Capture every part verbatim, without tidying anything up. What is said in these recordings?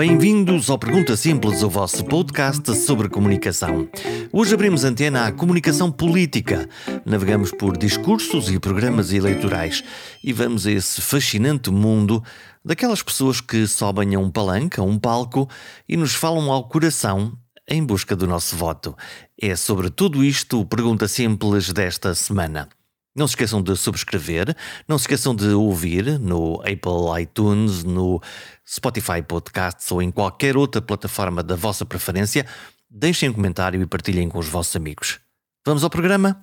Bem-vindos ao Pergunta Simples, o vosso podcast sobre comunicação. Hoje abrimos antena à comunicação política. Navegamos por discursos e programas eleitorais e vamos a esse fascinante mundo daquelas pessoas que sobem a um palanque, a um palco e nos falam ao coração em busca do nosso voto. É sobre tudo isto o Pergunta Simples desta semana. Não se esqueçam de subscrever, não se esqueçam de ouvir no Apple iTunes, no Spotify Podcasts ou em qualquer outra plataforma da vossa preferência. Deixem um comentário e partilhem com os vossos amigos. Vamos ao programa?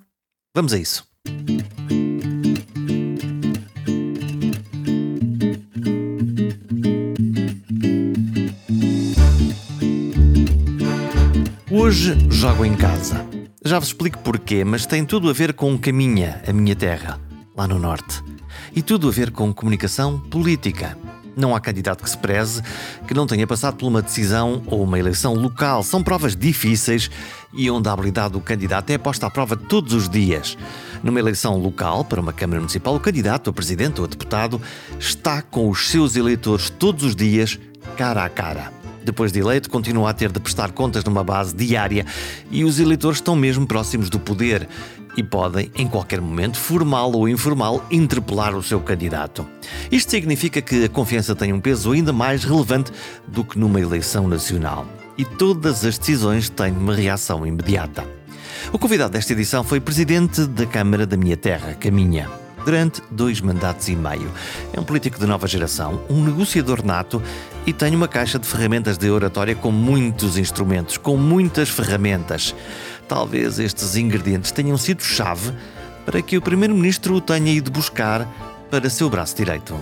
Vamos a isso. Hoje jogo em casa. Já vos explico porquê, mas tem tudo a ver com Caminha, a minha terra, lá no norte. E tudo a ver com comunicação política. Não há candidato que se preze que não tenha passado por uma decisão ou uma eleição local. São provas difíceis e onde a habilidade do candidato é posta à prova todos os dias. Numa eleição local, para uma Câmara Municipal, o candidato, a presidente ou a deputado, está com os seus eleitores todos os dias, cara a cara. Depois de eleito, continua a ter de prestar contas numa base diária e os eleitores estão mesmo próximos do poder e podem, em qualquer momento, formal ou informal, interpelar o seu candidato. Isto significa que a confiança tem um peso ainda mais relevante do que numa eleição nacional. E todas as decisões têm uma reação imediata. O convidado desta edição foi presidente da Câmara da minha terra, Caminha, durante dois mandatos e meio. É um político de nova geração, um negociador nato e tem uma caixa de ferramentas de oratória com muitos instrumentos, com muitas ferramentas. Talvez estes ingredientes tenham sido chave para que o primeiro-ministro o tenha ido buscar para seu braço direito.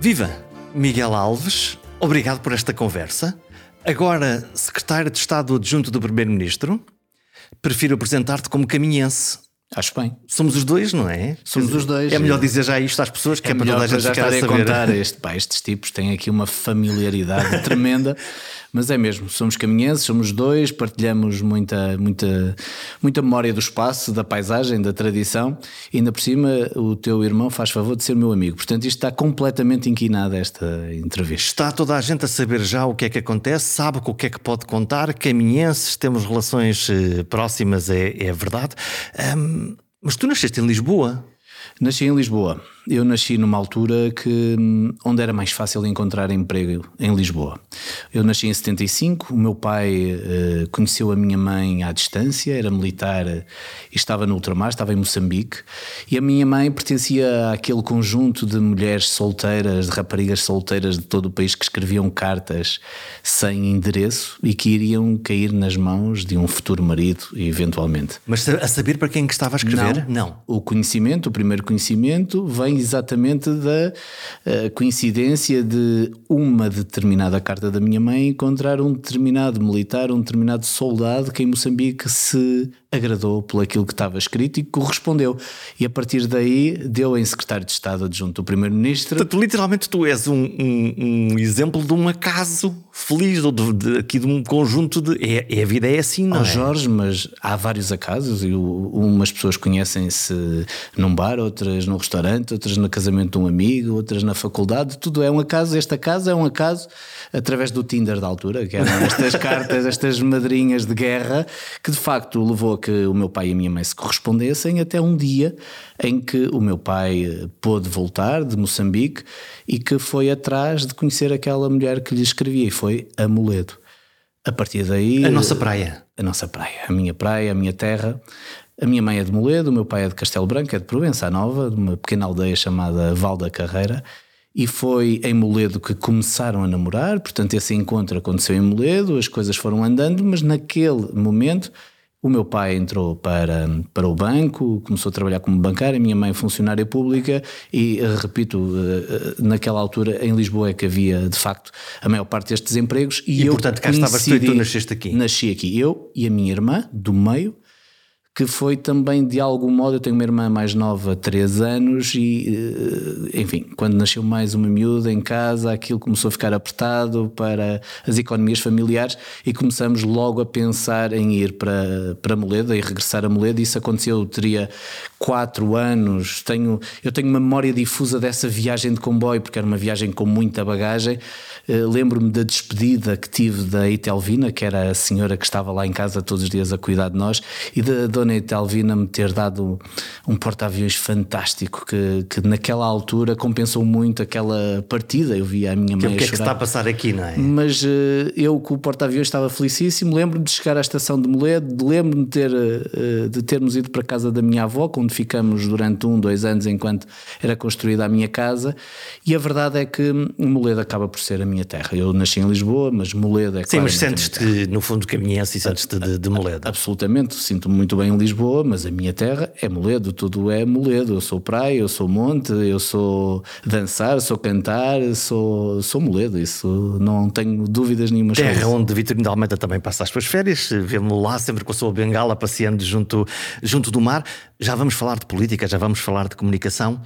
Viva! Miguel Alves, obrigado por esta conversa. Agora, secretário de Estado adjunto do primeiro-ministro, prefiro apresentar-te como caminhense. Acho bem. Somos os dois, não é? Somos os dois. É melhor dizer já isto às pessoas, que é, é para toda a gente já estar a saber. Contar este, pá, estes tipos têm aqui uma familiaridade tremenda, mas é mesmo, somos caminhenses, somos dois, partilhamos muita, muita, muita memória do espaço, da paisagem, da tradição e ainda por cima o teu irmão faz favor de ser meu amigo. Portanto isto está completamente inquinado, esta entrevista. Está toda a gente a saber já o que é que acontece, sabe o que é que pode contar. Caminhenses, temos relações próximas, é, é verdade. Um, Mas tu nasceste em Lisboa? Nasci em Lisboa. Eu nasci numa altura que, onde era mais fácil encontrar emprego em Lisboa. Eu nasci em setenta e cinco, o meu pai uh, conheceu a minha mãe à distância, era militar e estava no ultramar, estava em Moçambique. E a minha mãe pertencia àquele conjunto de mulheres solteiras, de raparigas solteiras de todo o país que escreviam cartas sem endereço e que iriam cair nas mãos de um futuro marido, eventualmente. Mas a saber para quem que estava a escrever? Não, não. O conhecimento, o primeiro conhecimento vem exatamente da uh, coincidência de uma determinada carta da minha mãe encontrar um determinado militar, um determinado soldado que em Moçambique se agradou por aquilo que estava escrito e correspondeu. E a partir daí deu em secretário de Estado adjunto do primeiro-ministro. Portanto, literalmente tu és um, um, um exemplo de um acaso feliz, ou de, de, aqui de um conjunto de... É, é, a vida é assim, não oh, é? Jorge, mas há vários acasos e o, umas pessoas conhecem-se num bar, outras num restaurante, outras no casamento de um amigo, outras na faculdade. Tudo é um acaso, este acaso é um acaso através do Tinder da altura, que eram estas cartas, estas madrinhas de guerra, que de facto levou a que o meu pai e a minha mãe se correspondessem, até um dia em que o meu pai pôde voltar de Moçambique e que foi atrás de conhecer aquela mulher que lhe escrevia, e foi a Moledo. A partir daí... A nossa praia. A nossa praia, a minha praia, a minha terra. A minha mãe é de Moledo, o meu pai é de Castelo Branco, é de Provença Nova, de uma pequena aldeia chamada Val da Carreira, e foi em Moledo que começaram a namorar. Portanto esse encontro aconteceu em Moledo, as coisas foram andando, mas naquele momento o meu pai entrou para, para o banco, começou a trabalhar como bancário, a minha mãe funcionária pública e, repito, naquela altura em Lisboa é que havia de facto a maior parte destes empregos. E, e eu, portanto, cá estavas tu e tu nasceste aqui. Nasci aqui, eu e a minha irmã do meio, que foi também de algum modo, eu tenho uma irmã mais nova, três anos, e enfim, quando nasceu mais uma miúda em casa, aquilo começou a ficar apertado para as economias familiares e começamos logo a pensar em ir para, para Moledo e regressar a Moledo. Isso aconteceu, eu teria quatro anos, tenho, eu tenho uma memória difusa dessa viagem de comboio, porque era uma viagem com muita bagagem. Lembro-me da despedida que tive da Itelvina, que era a senhora que estava lá em casa todos os dias a cuidar de nós, e da Dona Itelvina me ter dado um porta-aviões fantástico que, que naquela altura compensou muito aquela partida. Eu via a minha mãe a chorar. O que é que se está a passar aqui, não é? Mas eu com o porta-aviões estava felicíssimo. Lembro-me de chegar à estação de Moledo, lembro-me de, ter, de termos ido para a casa da minha avó, onde ficamos durante um, dois anos enquanto era construída a minha casa. E a verdade é que Moledo acaba por ser a minha terra. Eu nasci em Lisboa, mas Moledo é claro. Sim, mas sentes-te no fundo caminhense e sentes-te de, de Moledo. Absolutamente, sinto-me muito bem em Lisboa, mas a minha terra é Moledo, tudo é Moledo. Eu sou praia, eu sou monte, eu sou dançar, sou cantar, sou, sou Moledo, isso não tenho dúvidas nenhuma. Terra onde Vitorino de Almeida também passa as suas férias, vemo-lo lá sempre com a sua bengala passeando junto, junto do mar. Já vamos falar de política, já vamos falar de comunicação.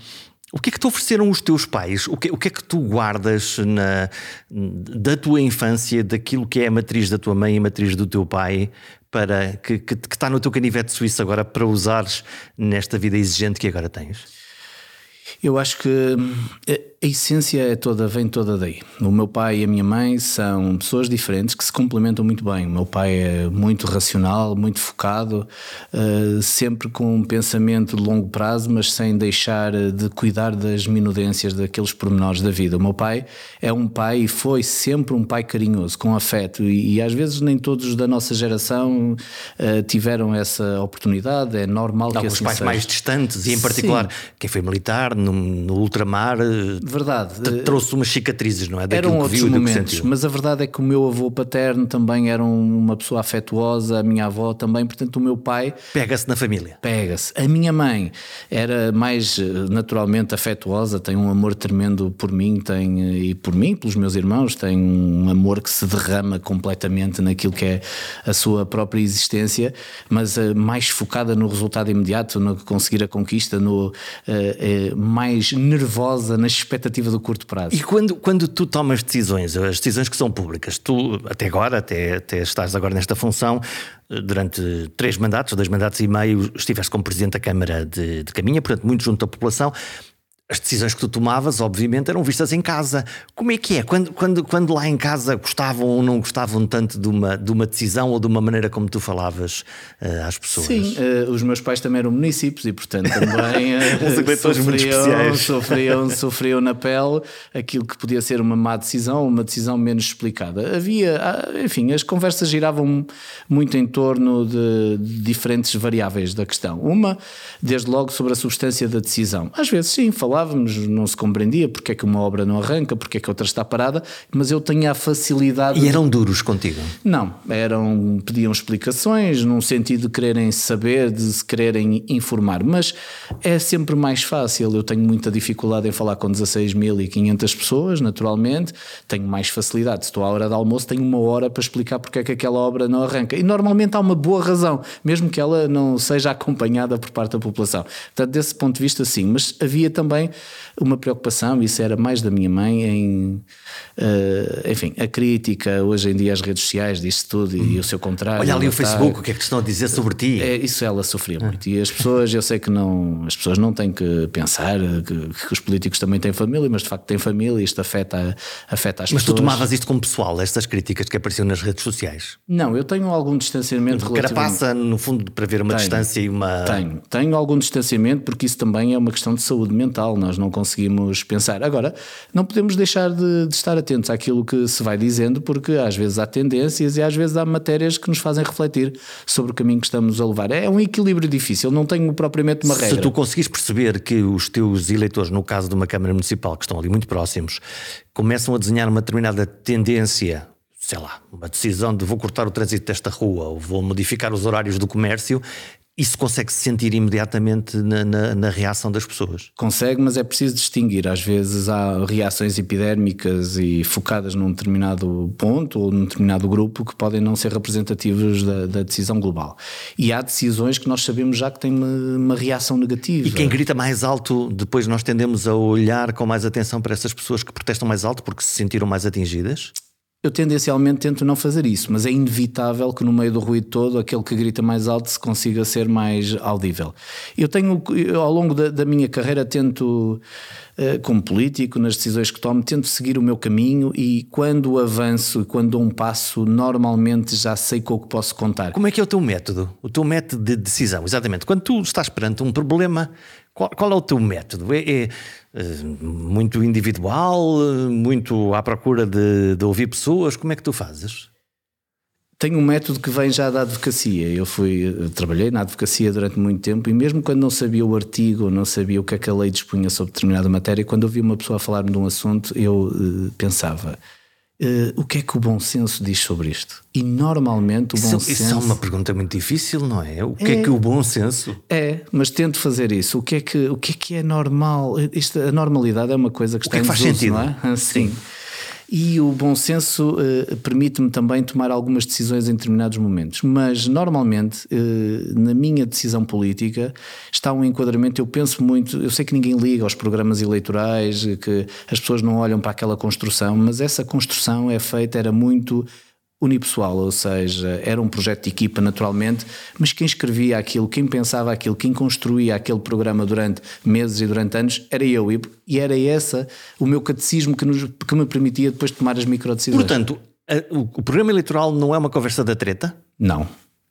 O que é que te ofereceram os teus pais? O que, o que é que tu guardas na, da tua infância, daquilo que é a matriz da tua mãe e a matriz do teu pai, para, que, que, que está no teu canivete suíço agora para usares nesta vida exigente que agora tens? Eu acho que a essência é toda, vem toda daí. O meu pai e a minha mãe são pessoas diferentes que se complementam muito bem. O meu pai é muito racional, muito focado, sempre com um pensamento de longo prazo, mas sem deixar de cuidar das minudências, daqueles pormenores da vida. O meu pai é um pai e foi sempre um pai carinhoso, com afeto, e, e às vezes nem todos da nossa geração uh, tiveram essa oportunidade. É normal. Não, que assim seja. Alguns pais mais distantes, e em particular, sim, quem foi militar, no, no ultramar... Verdade. Trouxe umas cicatrizes, não é? Daquilo eram que viu, outros momentos, que mas a verdade é que o meu avô paterno também era uma pessoa afetuosa, a minha avó também, portanto o meu pai... Pega-se na família. Pega-se. A minha mãe era mais naturalmente afetuosa, tem um amor tremendo por mim, tem, e por mim, pelos meus irmãos, tem um amor que se derrama completamente naquilo que é a sua própria existência, mas mais focada no resultado imediato, no conseguir a conquista, no, mais nervosa nas expectativas, expectativa do curto prazo. E quando, quando tu tomas decisões, as decisões que são públicas, tu até agora, até, até estás agora nesta função, durante três mandatos, dois mandatos e meio, estiveste como Presidente da Câmara de, de Caminha, portanto muito junto à população. As decisões que tu tomavas, obviamente, eram vistas em casa. Como é que é? Quando, quando, quando lá em casa gostavam ou não gostavam tanto de uma, de uma decisão ou de uma maneira como tu falavas uh, às pessoas? Sim, uh, os meus pais também eram municípios e, portanto, também uh, sofriam, sofriam, sofriam na pele aquilo que podia ser uma má decisão, uma decisão menos explicada. Havia, enfim, as conversas giravam muito em torno de, de diferentes variáveis da questão. Uma, desde logo, sobre a substância da decisão. Às vezes, sim, falava. Não se compreendia porque é que uma obra não arranca, porque é que outra está parada, mas eu tinha a facilidade. E eram duros contigo? Não, eram, pediam explicações num sentido de quererem saber, de se quererem informar, mas é sempre mais fácil. Eu tenho muita dificuldade em falar com dezasseis mil e quinhentas pessoas, naturalmente, tenho mais facilidade. Se estou à hora de almoço, tenho uma hora para explicar porque é que aquela obra não arranca, e normalmente há uma boa razão, mesmo que ela não seja acompanhada por parte da população. Portanto, desse ponto de vista, sim, mas havia também uma preocupação, isso era mais da minha mãe, em uh, enfim, a crítica. Hoje em dia as redes sociais diz-se tudo, e, hum. e o seu contrário. Olha ali o Facebook, o que é que te estão a dizer sobre ti? É, isso ela sofria ah. muito, e as pessoas, eu sei que não, as pessoas não têm que pensar que, que os políticos também têm família, mas de facto têm família, e isto afeta, afeta as mas pessoas. Mas tu tomavas isto como pessoal, estas críticas que apareciam nas redes sociais? Não, eu tenho algum distanciamento. Porque relativamente... Carapaça, no fundo, para ver uma tenho, distância e uma... Tenho, tenho algum distanciamento, porque isso também é uma questão de saúde mental. Nós não conseguimos pensar. Agora, não podemos deixar de, de estar atentos àquilo que se vai dizendo, porque às vezes há tendências e às vezes há matérias que nos fazem refletir sobre o caminho que estamos a levar. É um equilíbrio difícil, não tenho propriamente uma regra. Se tu conseguires perceber que os teus eleitores, no caso de uma Câmara Municipal, que estão ali muito próximos, começam a desenhar uma determinada tendência, sei lá, uma decisão de vou cortar o trânsito desta rua, ou vou modificar os horários do comércio, Isso consegue-se sentir imediatamente na, na, na reação das pessoas? Consegue, mas é preciso distinguir. Às vezes há reações epidérmicas e focadas num determinado ponto ou num determinado grupo que podem não ser representativos da, da decisão global. E há decisões que nós sabemos já que têm uma, uma reação negativa. E quem grita mais alto, depois nós tendemos a olhar com mais atenção para essas pessoas que protestam mais alto porque se sentiram mais atingidas? Eu tendencialmente tento não fazer isso, mas é inevitável que no meio do ruído todo aquele que grita mais alto se consiga ser mais audível. Eu tenho, eu, ao longo da, da minha carreira, tento, como político, nas decisões que tomo, tento seguir o meu caminho e quando avanço, quando dou um passo, normalmente já sei com o que posso contar. Como é que é o teu método? O teu método de decisão, exatamente. Quando tu estás perante um problema, qual, qual é o teu método? É... é... muito individual, muito à procura de, de ouvir pessoas? Como é que tu fazes? Tenho um método que vem já da advocacia. Eu fui, eu trabalhei na advocacia durante muito tempo e mesmo quando não sabia o artigo, não sabia o que é que a lei dispunha sobre determinada matéria, quando ouvia uma pessoa falar-me de um assunto, eu uh, pensava... Uh, o que é que o bom senso diz sobre isto? E normalmente o isso, bom isso senso... Isso é uma pergunta muito difícil, não é? O que é, é que o bom senso... É, mas tento fazer isso. O que é que, o que, é, que é normal? Isto, a normalidade é uma coisa que está em desuso, sentido, não é? Sim. Sim. E o bom senso uh, permite-me também tomar algumas decisões em determinados momentos. Mas normalmente, uh, na minha decisão política, está um enquadramento. Eu penso muito, eu sei que ninguém liga aos programas eleitorais, que as pessoas não olham para aquela construção, mas essa construção é feita, era muito unipessoal, ou seja, era um projeto de equipa naturalmente, mas quem escrevia aquilo, quem pensava aquilo, quem construía aquele programa durante meses e durante anos era eu, e era esse o meu catecismo que, nos, que me permitia depois tomar as microdecisões. Portanto, a, o, o programa eleitoral não é uma conversa da treta? Não,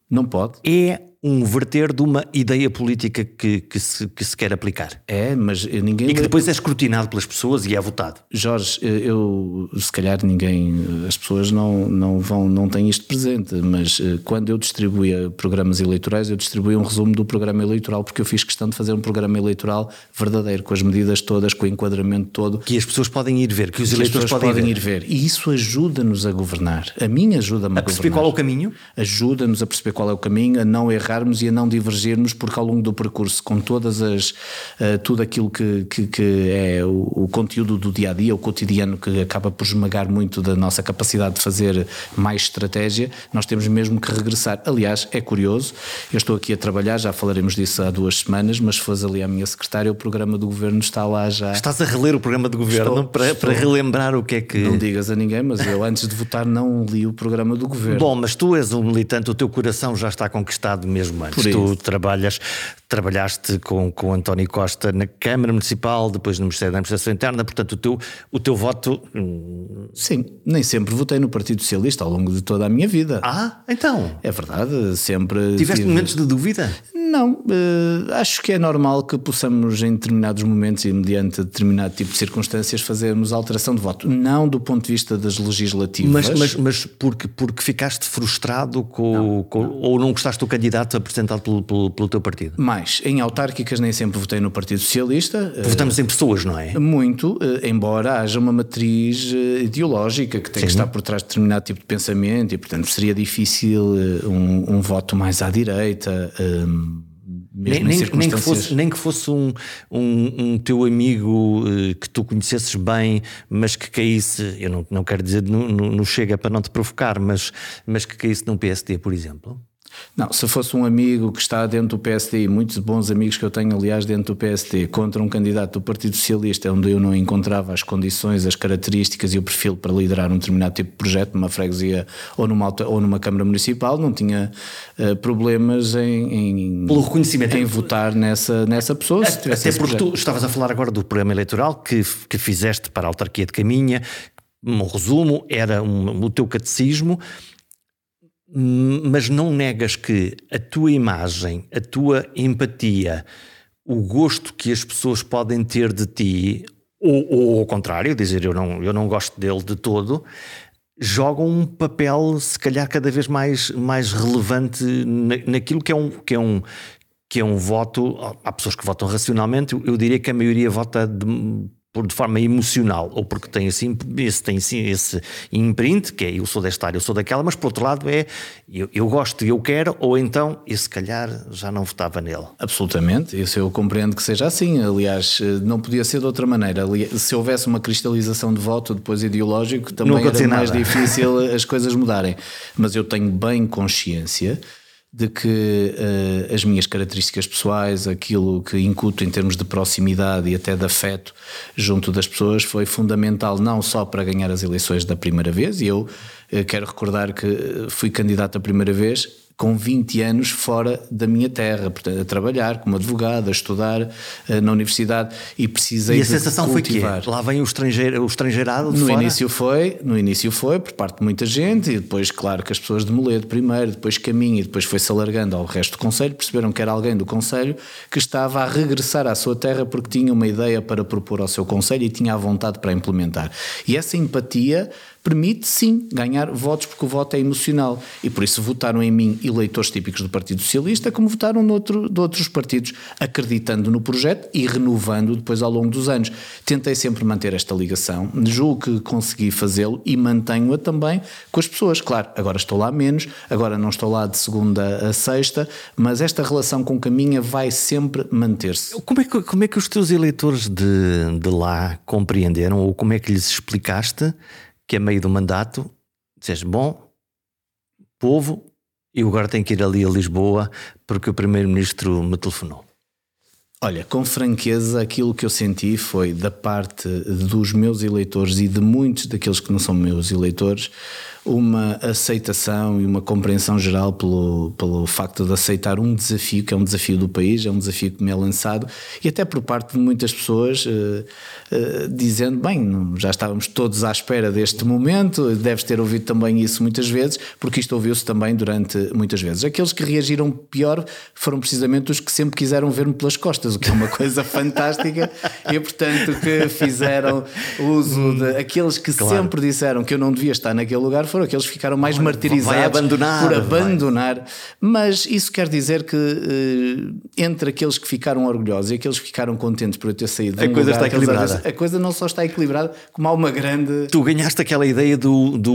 não pode. É um verter de uma ideia política que, que, se, que se quer aplicar. É, mas ninguém... E que depois é escrutinado pelas pessoas e é votado. Jorge, eu, se calhar ninguém... As pessoas não, não, vão, não têm isto presente, mas quando eu distribuía programas eleitorais, eu distribuía um resumo do programa eleitoral, porque eu fiz questão de fazer um programa eleitoral verdadeiro, com as medidas todas, com o enquadramento todo. Que as pessoas podem ir ver, que os eleitores podem, podem ir ver. E isso ajuda-nos a governar. A mim ajuda-me a, a governar. A perceber qual é o caminho? Ajuda-nos a perceber qual é o caminho, a não errar e a não divergirmos, porque ao longo do percurso, com todas as uh, tudo aquilo que, que, que é o, o conteúdo do dia a dia, o cotidiano, que acaba por esmagar muito da nossa capacidade de fazer mais estratégia, nós temos mesmo que regressar. Aliás, é curioso, eu estou aqui a trabalhar, já falaremos disso há duas semanas, mas se fores ali à minha secretária, o programa do governo está lá já. Estás a reler o programa do governo estou, para, estou. para relembrar o que é que... Não digas a ninguém, mas eu antes de votar não li o programa do governo. Bom, mas tu és um militante, o teu coração já está conquistado mesmo. Mesmo antes. Tu trabalhas, trabalhaste com, com António Costa na Câmara Municipal, depois no Ministério da Administração Interna, portanto o teu, o teu voto... Sim, nem sempre votei no Partido Socialista ao longo de toda a minha vida. Ah, então? É verdade, sempre... Tiveste tive... momentos de dúvida? Não, eh, acho que é normal que possamos em determinados momentos e mediante determinado tipo de circunstâncias fazermos alteração de voto, não do ponto de vista das legislativas. Mas, mas, mas porque, porque ficaste frustrado com, não, com não. ou não gostaste do candidato apresentado pelo, pelo, pelo teu partido? Mais, em autárquicas nem sempre votei no Partido Socialista. Votamos uh, em pessoas, não é? Muito, uh, embora haja uma matriz uh, ideológica que tem Sim. que estar por trás de determinado tipo de pensamento e, portanto, seria difícil uh, um, um voto mais à direita... Um... Nem, nem, nem que fosse, nem que fosse um, um, um teu amigo uh, que tu conhecesses bem, mas que caísse, eu não, não quero dizer no, no, no Chega para não te provocar, mas, mas que caísse num P S D, por exemplo. Não, se fosse um amigo que está dentro do P S D, e muitos bons amigos que eu tenho aliás dentro do P S D, contra um candidato do Partido Socialista, onde eu não encontrava as condições, as características e o perfil para liderar um determinado tipo de projeto numa freguesia ou numa, auto, ou numa Câmara Municipal, não tinha uh, problemas em, em, Pelo reconhecimento. em votar nessa, nessa pessoa. Se até porque projeto. Tu estavas a falar agora do programa eleitoral que, que fizeste para a autarquia de Caminha, um resumo, era um, o teu catecismo. Mas não negas que a tua imagem, a tua empatia, o gosto que as pessoas podem ter de ti, ou, ou ao contrário, dizer eu não, eu não gosto dele de todo, jogam um papel se calhar cada vez mais, mais relevante na, naquilo que é um... Que é um que é um voto, há pessoas que votam racionalmente, eu diria que a maioria vota de, por, de forma emocional, ou porque tem esse, esse, tem esse imprint, que é eu sou desta área, eu sou daquela, mas por outro lado é eu, eu gosto e eu quero, ou então, e se calhar já não votava nele. Absolutamente, isso eu compreendo que seja assim, aliás, não podia ser de outra maneira. Se houvesse uma cristalização de voto depois ideológico, também nunca era mais nada. Difícil as coisas mudarem. Mas eu tenho bem consciência de que uh, as minhas características pessoais, aquilo que incuto em termos de proximidade e até de afeto junto das pessoas foi fundamental não só para ganhar as eleições da primeira vez, e eu uh, quero recordar que fui candidato a primeira vez com vinte anos fora da minha terra, a trabalhar como advogado, a estudar uh, na universidade, e precisei de cultivar. E a sensação foi que lá vem o estrangeiro, o estrangeirado de no fora? Início foi, no início foi, por parte de muita gente, e depois, claro, que as pessoas de Moledo primeiro, depois Caminha, e depois foi-se alargando ao resto do concelho, perceberam que era alguém do concelho que estava a regressar à sua terra porque tinha uma ideia para propor ao seu concelho e tinha a vontade para implementar. E essa empatia permite, sim, ganhar votos, porque o voto é emocional, e por isso votaram em mim eleitores típicos do Partido Socialista, como votaram noutro, de outros partidos, acreditando no projeto e renovando depois ao longo dos anos. Tentei sempre manter esta ligação, julgo que consegui fazê-lo e mantenho-a também com as pessoas. Claro, agora estou lá menos, agora não estou lá de segunda a sexta, mas esta relação com Caminha vai sempre manter-se. Como é que, como é que os teus eleitores de, de lá compreenderam, ou como é que lhes explicaste que a meio do mandato dizes, bom, povo, eu agora tenho que ir ali a Lisboa porque o primeiro-ministro me telefonou? Olha, com franqueza, aquilo que eu senti foi da parte dos meus eleitores e de muitos daqueles que não são meus eleitores, uma aceitação e uma compreensão geral pelo, pelo facto de aceitar um desafio que é um desafio do país, é um desafio que me é lançado, e até por parte de muitas pessoas uh, uh, dizendo, bem, já estávamos todos à espera deste momento, deves ter ouvido também isso muitas vezes, porque isto ouviu-se também durante muitas vezes. Aqueles que reagiram pior foram precisamente os que sempre quiseram ver-me pelas costas, o que é uma coisa fantástica, e portanto que fizeram uso de aqueles que claro. Sempre disseram que eu não devia estar naquele lugar, foram aqueles que ficaram mais vai, martirizados vai abandonar, por abandonar, vai. Mas isso quer dizer que entre aqueles que ficaram orgulhosos e aqueles que ficaram contentes por eu ter saído de um a coisa lugar, está equilibrada. Vezes, a coisa não só está equilibrada, como há uma grande... Tu ganhaste aquela ideia do, do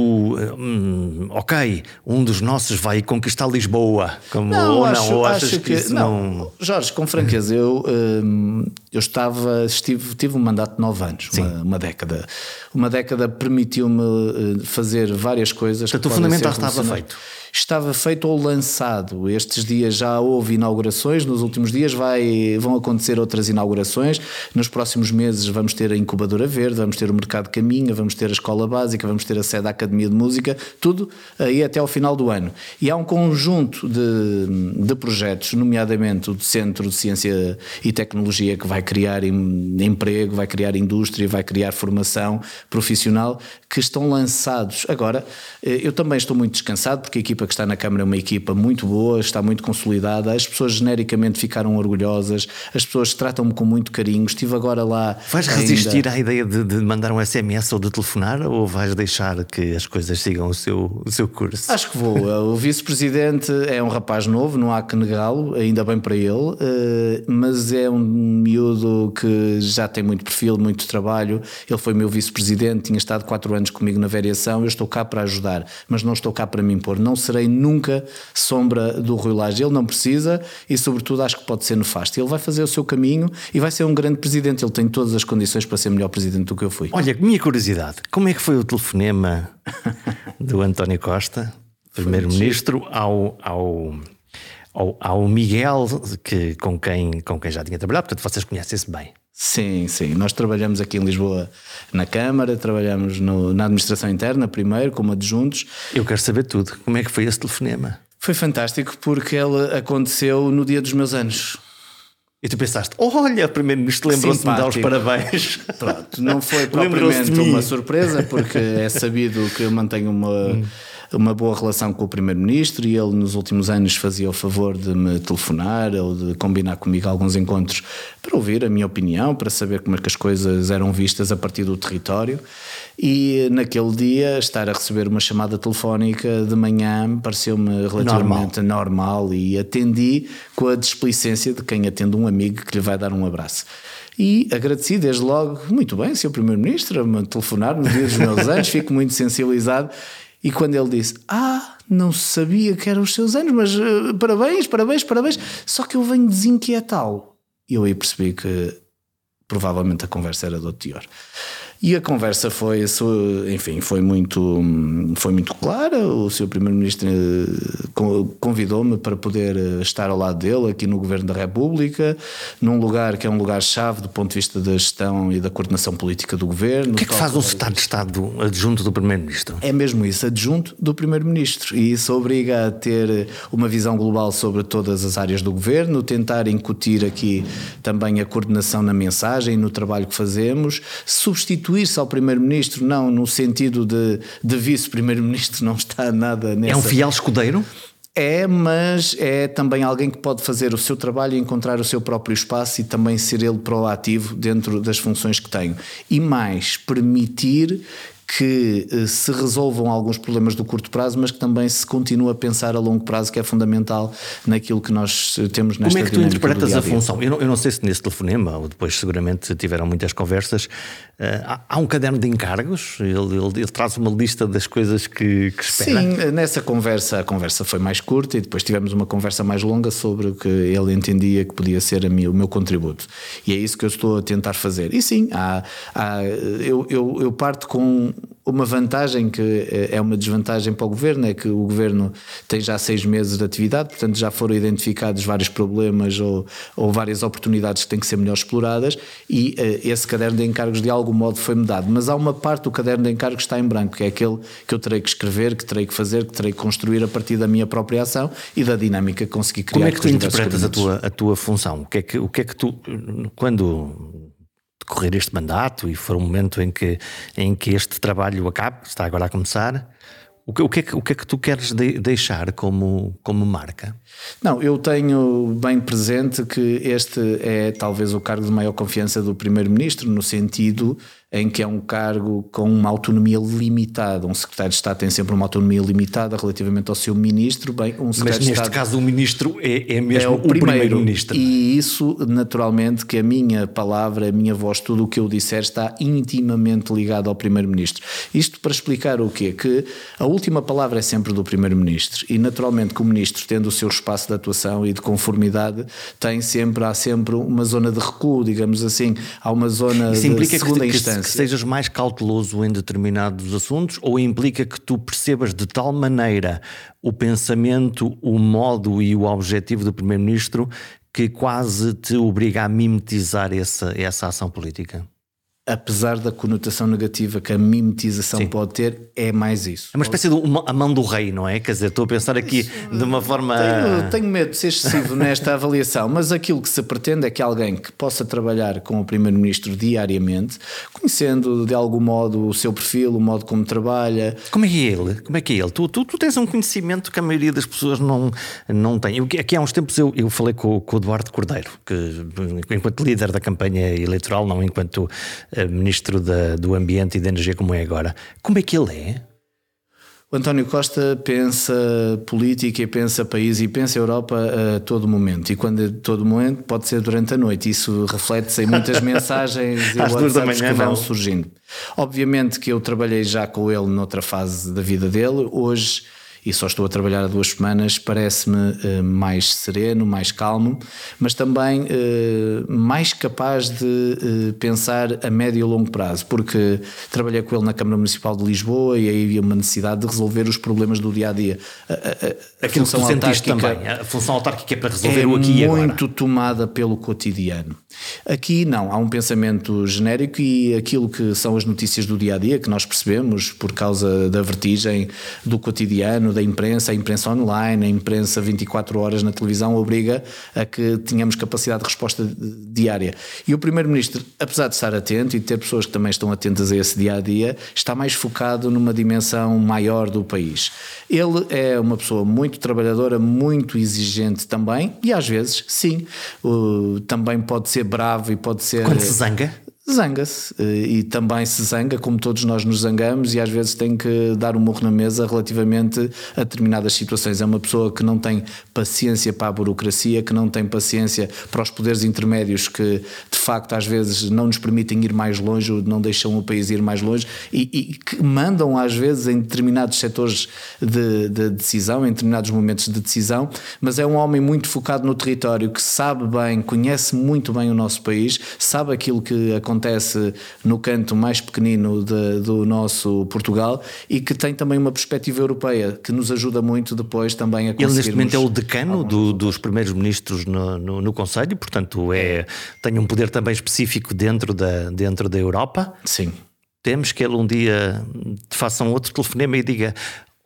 hum, ok, um dos nossos vai conquistar Lisboa, como, não, ou acho, não, ou achas acho que, que isso não... não... Jorge, com franqueza, eu, hum, eu estava, estive, tive um mandato de nove anos, uma, uma década. Uma década permitiu-me fazer várias coisas. Portanto, o fundamental estava feito. Estava feito ou lançado. Estes dias já houve inaugurações, nos últimos dias vai, vão acontecer outras inaugurações, nos próximos meses vamos ter a incubadora verde, vamos ter o mercado Caminha, vamos ter a escola básica, vamos ter a sede da Academia de Música, tudo aí até ao final do ano. E há um conjunto de, de projetos, nomeadamente o Centro de Ciência e Tecnologia, que vai criar em, emprego, vai criar indústria, vai criar formação profissional, que estão lançados. Agora, eu também estou muito descansado, porque a equipa que está na Câmara é uma equipa muito boa, está muito consolidada, as pessoas genericamente ficaram orgulhosas, as pessoas tratam-me com muito carinho, estive agora lá... Vais ainda... resistir à ideia de, de mandar um S M S ou de telefonar, ou vais deixar que as coisas sigam o seu, o seu curso? Acho que vou, o vice-presidente é um rapaz novo, não há que negá-lo, ainda bem para ele, mas é um miúdo que já tem muito perfil, muito trabalho, ele foi meu vice-presidente, tinha estado quatro anos comigo na variação, eu estou cá para ajudar, mas não estou cá para me impor, não serei nunca sombra do Rui Lage, ele não precisa, e sobretudo acho que pode ser nefasto, ele vai fazer o seu caminho e vai ser um grande presidente, ele tem todas as condições para ser melhor presidente do que eu fui. Olha, minha curiosidade, como é que foi o telefonema do António Costa, primeiro-ministro, ao, ao, ao, ao Miguel, que, com, quem, com quem já tinha trabalhado, portanto vocês conhecem-se bem? Sim, sim. Nós trabalhamos aqui em Lisboa na Câmara, trabalhamos no, na Administração Interna primeiro, como adjuntos. Eu quero saber tudo. Como é que foi esse telefonema? Foi fantástico porque ele aconteceu no dia dos meus anos. E tu pensaste, olha, primeiro-ministro lembrou-se de me dar os parabéns. Pronto, não foi propriamente uma surpresa, porque é sabido que eu mantenho uma... Hum. uma boa relação com o primeiro-ministro, e ele nos últimos anos fazia o favor de me telefonar ou de combinar comigo alguns encontros para ouvir a minha opinião, para saber como é que as coisas eram vistas a partir do território, e naquele dia estar a receber uma chamada telefónica de manhã pareceu-me relativamente normal, normal e atendi com a displicência de quem atende um amigo que lhe vai dar um abraço. e agradeci desde logo, muito bem, senhor Primeiro-Ministro, a me telefonar no dia dos meus anos, fico muito sensibilizado. E quando ele disse, ah, não sabia que eram os seus anos, mas uh, parabéns, parabéns, parabéns, só que eu venho desinquietá-lo. E eu aí percebi que provavelmente a conversa era do outro teor. E a conversa foi, enfim, foi muito, foi muito clara. O senhor Primeiro-Ministro convidou-me para poder estar ao lado dele aqui no Governo da República, num lugar que é um lugar-chave do ponto de vista da gestão e da coordenação política do Governo. O que é que faz um secretário de Estado adjunto do Primeiro-Ministro? É mesmo isso, adjunto do Primeiro-Ministro. E isso obriga a ter uma visão global sobre todas as áreas do Governo, tentar incutir aqui também a coordenação na mensagem e no trabalho que fazemos, substituir Substituir-se ao Primeiro-Ministro, não no sentido de, de vice-Primeiro-Ministro, não está nada nessa... É um fiel escudeiro? É, mas é também alguém que pode fazer o seu trabalho e encontrar o seu próprio espaço e também ser ele proativo dentro das funções que tem. E mais, permitir que se resolvam alguns problemas do curto prazo, mas que também se continue a pensar a longo prazo, que é fundamental naquilo que nós temos nesta dinâmica. Como é que tu interpretas a função? Eu não, eu não sei se nesse telefonema, ou depois seguramente tiveram muitas conversas, uh, há, há um caderno de encargos? Ele, ele, ele traz uma lista das coisas que, que espera? Sim, nessa conversa, a conversa foi mais curta e depois tivemos uma conversa mais longa sobre o que ele entendia que podia ser a minha, o meu contributo. E é isso que eu estou a tentar fazer. E sim, há, há, eu, eu, eu parto com uma vantagem que é uma desvantagem para o Governo, é que o Governo tem já seis meses de atividade, portanto já foram identificados vários problemas ou, ou várias oportunidades que têm que ser melhor exploradas e uh, esse caderno de encargos de algum modo foi-me dado, mas há uma parte do caderno de encargos que está em branco, que é aquele que eu terei que escrever, que terei que fazer, que terei que construir a partir da minha própria ação e da dinâmica que consegui criar. Como é que tu interpretas a tua, a tua função? O que é que, o que é que tu, quando... decorrer este mandato e for um momento em que, em que este trabalho acabe, está agora a começar, o que, o que, é, que, o que é que tu queres de, deixar como, como marca? Não, eu tenho bem presente que este é talvez o cargo de maior confiança do Primeiro-Ministro, no sentido em que é um cargo com uma autonomia limitada. Um secretário de Estado tem sempre uma autonomia limitada relativamente ao seu ministro. Bem, um secretário Mas neste de Estado caso o ministro é, é mesmo é o, o primeiro-ministro. Primeiro, e isso naturalmente que a minha palavra, a minha voz, tudo o que eu disser está intimamente ligado ao primeiro-ministro. Isto para explicar o quê? Que a última palavra é sempre do primeiro-ministro e naturalmente que o ministro, tendo o seu espaço de atuação e de conformidade, tem sempre, há sempre uma zona de recuo, digamos assim, há uma zona de segunda que, instância. Que sejas mais cauteloso em determinados assuntos, ou implica que tu percebas de tal maneira o pensamento, o modo e o objetivo do Primeiro-Ministro que quase te obriga a mimetizar essa, essa ação política? Apesar da conotação negativa que a mimetização Sim. pode ter, é mais isso. É uma espécie de uma, a mão do rei, não é? Quer dizer, estou a pensar aqui isso, de uma forma... Tenho, tenho medo de ser excessivo nesta avaliação, mas aquilo que se pretende é que alguém que possa trabalhar com o Primeiro-Ministro diariamente, conhecendo de algum modo o seu perfil, o modo como trabalha... Como é que é ele? Como é que é ele? Tu, tu, tu tens um conhecimento que a maioria das pessoas não, não tem. Eu, aqui há uns tempos eu, eu falei com, com o Eduardo Cordeiro, que enquanto líder da campanha eleitoral, não enquanto... Ministro da, do Ambiente e da Energia, como é agora. Como é que ele é? O António Costa pensa política e pensa país e pensa Europa a todo momento. E quando é todo momento, pode ser durante a noite. Isso reflete-se em muitas mensagens e WhatsApps que vão surgindo. Obviamente que eu trabalhei já com ele noutra fase da vida dele. Hoje, e só estou a trabalhar há duas semanas, parece-me eh, mais sereno, mais calmo, mas também eh, mais capaz de eh, pensar a médio e longo prazo, porque trabalhei com ele na Câmara Municipal de Lisboa e aí havia uma necessidade de resolver os problemas do dia-a-dia. A, a, a, a função autárquica também, a função autárquica é para resolver é o aqui e agora. É muito tomada pelo cotidiano. Aqui não, há um pensamento genérico e aquilo que são as notícias do dia-a-dia que nós percebemos por causa da vertigem do cotidiano, da imprensa, a imprensa online, a imprensa vinte e quatro horas na televisão obriga a que tenhamos capacidade de resposta diária. E o Primeiro-Ministro, apesar de estar atento e de ter pessoas que também estão atentas a esse dia-a-dia, está mais focado numa dimensão maior do país. Ele é uma pessoa muito trabalhadora, muito exigente também, e às vezes, sim, uh, também pode ser bravo e pode ser... Quando se zanga? zanga-se e também se zanga, como todos nós nos zangamos, e às vezes tem que dar um murro na mesa relativamente a determinadas situações. É uma pessoa que não tem paciência para a burocracia, que não tem paciência para os poderes intermédios, que de facto às vezes não nos permitem ir mais longe, ou não deixam o país ir mais longe, e, e que mandam às vezes em determinados setores de, de decisão, em determinados momentos de decisão. Mas é um homem muito focado no território, que sabe bem, conhece muito bem o nosso país, sabe aquilo que acontece acontece no canto mais pequenino de, do nosso Portugal, e que tem também uma perspectiva europeia que nos ajuda muito depois também a conseguir. Ele neste momento é o decano do, dos primeiros ministros no, no, no Conselho, portanto é, tem um poder também específico dentro da, dentro da Europa. Sim. Temos que ele um dia te faça um outro telefonema e diga: